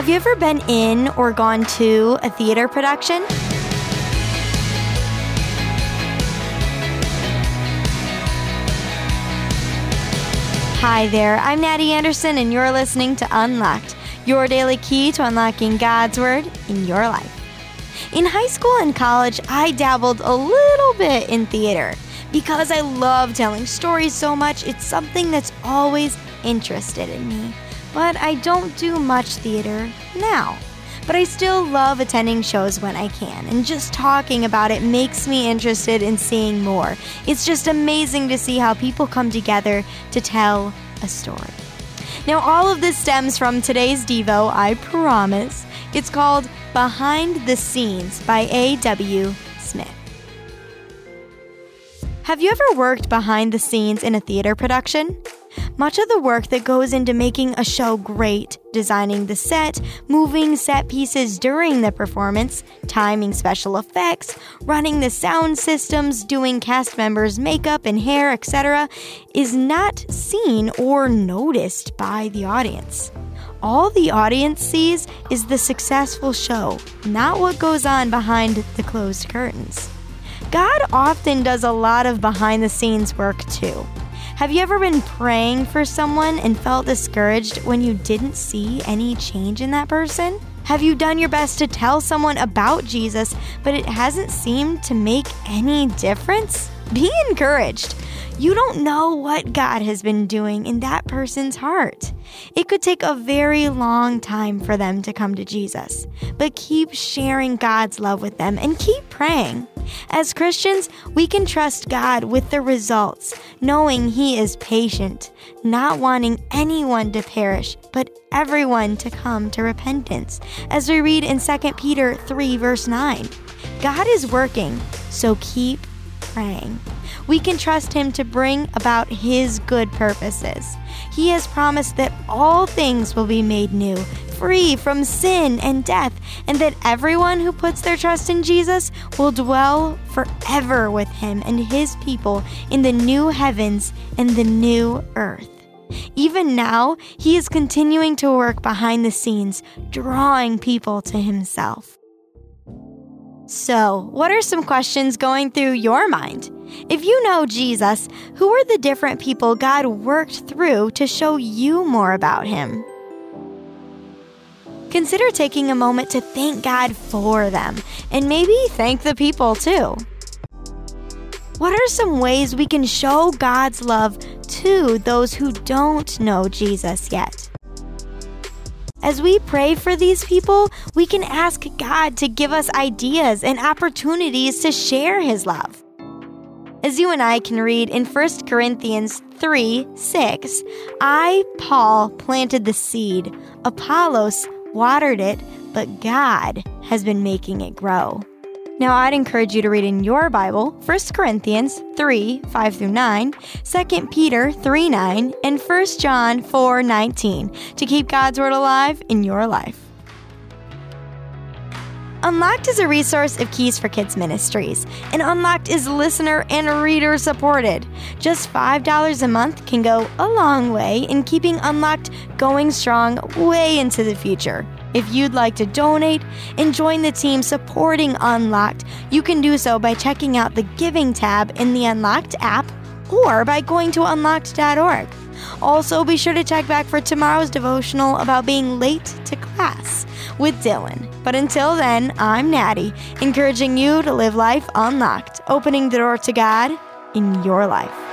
Have you ever been in or gone to a theater production? Hi there, I'm Natty Anderson, and you're listening to Unlocked, your daily key to unlocking God's Word in your life. In high school and college, I dabbled a little bit in theater. Because I love telling stories so much, it's something that's always interested in me. But I don't do much theater now. But I still love attending shows when I can, and just talking about it makes me interested in seeing more. It's just amazing to see how people come together to tell a story. Now, all of this stems from today's Devo, I promise. It's called Behind the Scenes by A.W. Smith. Have you ever worked behind the scenes in a theater production? Much of the work that goes into making a show great, designing the set, moving set pieces during the performance, timing special effects, running the sound systems, doing cast members' makeup and hair, etc., is not seen or noticed by the audience. All the audience sees is the successful show, not what goes on behind the closed curtains. God often does a lot of behind-the-scenes work, too. Have you ever been praying for someone and felt discouraged when you didn't see any change in that person? Have you done your best to tell someone about Jesus, but it hasn't seemed to make any difference? Be encouraged. You don't know what God has been doing in that person's heart. It could take a very long time for them to come to Jesus, but keep sharing God's love with them and keep praying. As Christians, we can trust God with the results, knowing He is patient, not wanting anyone to perish, but everyone to come to repentance. As we read in 2 Peter 3, verse 9, God is working, so keep praying. We can trust Him to bring about His good purposes. He has promised that all things will be made new, free from sin and death, and that everyone who puts their trust in Jesus will dwell forever with Him and His people in the new heavens and the new earth. Even now, He is continuing to work behind the scenes, drawing people to Himself. So, what are some questions going through your mind? If you know Jesus, who are the different people God worked through to show you more about Him? Consider taking a moment to thank God for them, and maybe thank the people too. What are some ways we can show God's love to those who don't know Jesus yet? As we pray for these people, we can ask God to give us ideas and opportunities to share His love. As you and I can read in 1 Corinthians 3:6, I, Paul, planted the seed, Apollos watered it, but God has been making it grow. Now, I'd encourage you to read in your Bible 1 Corinthians 3, 5-9, 2 Peter 3, 9, and 1 John 4, 19 to keep God's Word alive in your life. Unlocked is a resource of Keys for Kids Ministries, and Unlocked is listener and reader supported. Just $5 a month can go a long way in keeping Unlocked going strong way into the future. If you'd like to donate and join the team supporting Unlocked, you can do so by checking out the Giving tab in the Unlocked app or by going to unlocked.org. Also, be sure to check back for tomorrow's devotional about being late to class with Dylan. But until then, I'm Natty, encouraging you to live life unlocked, opening the door to God in your life.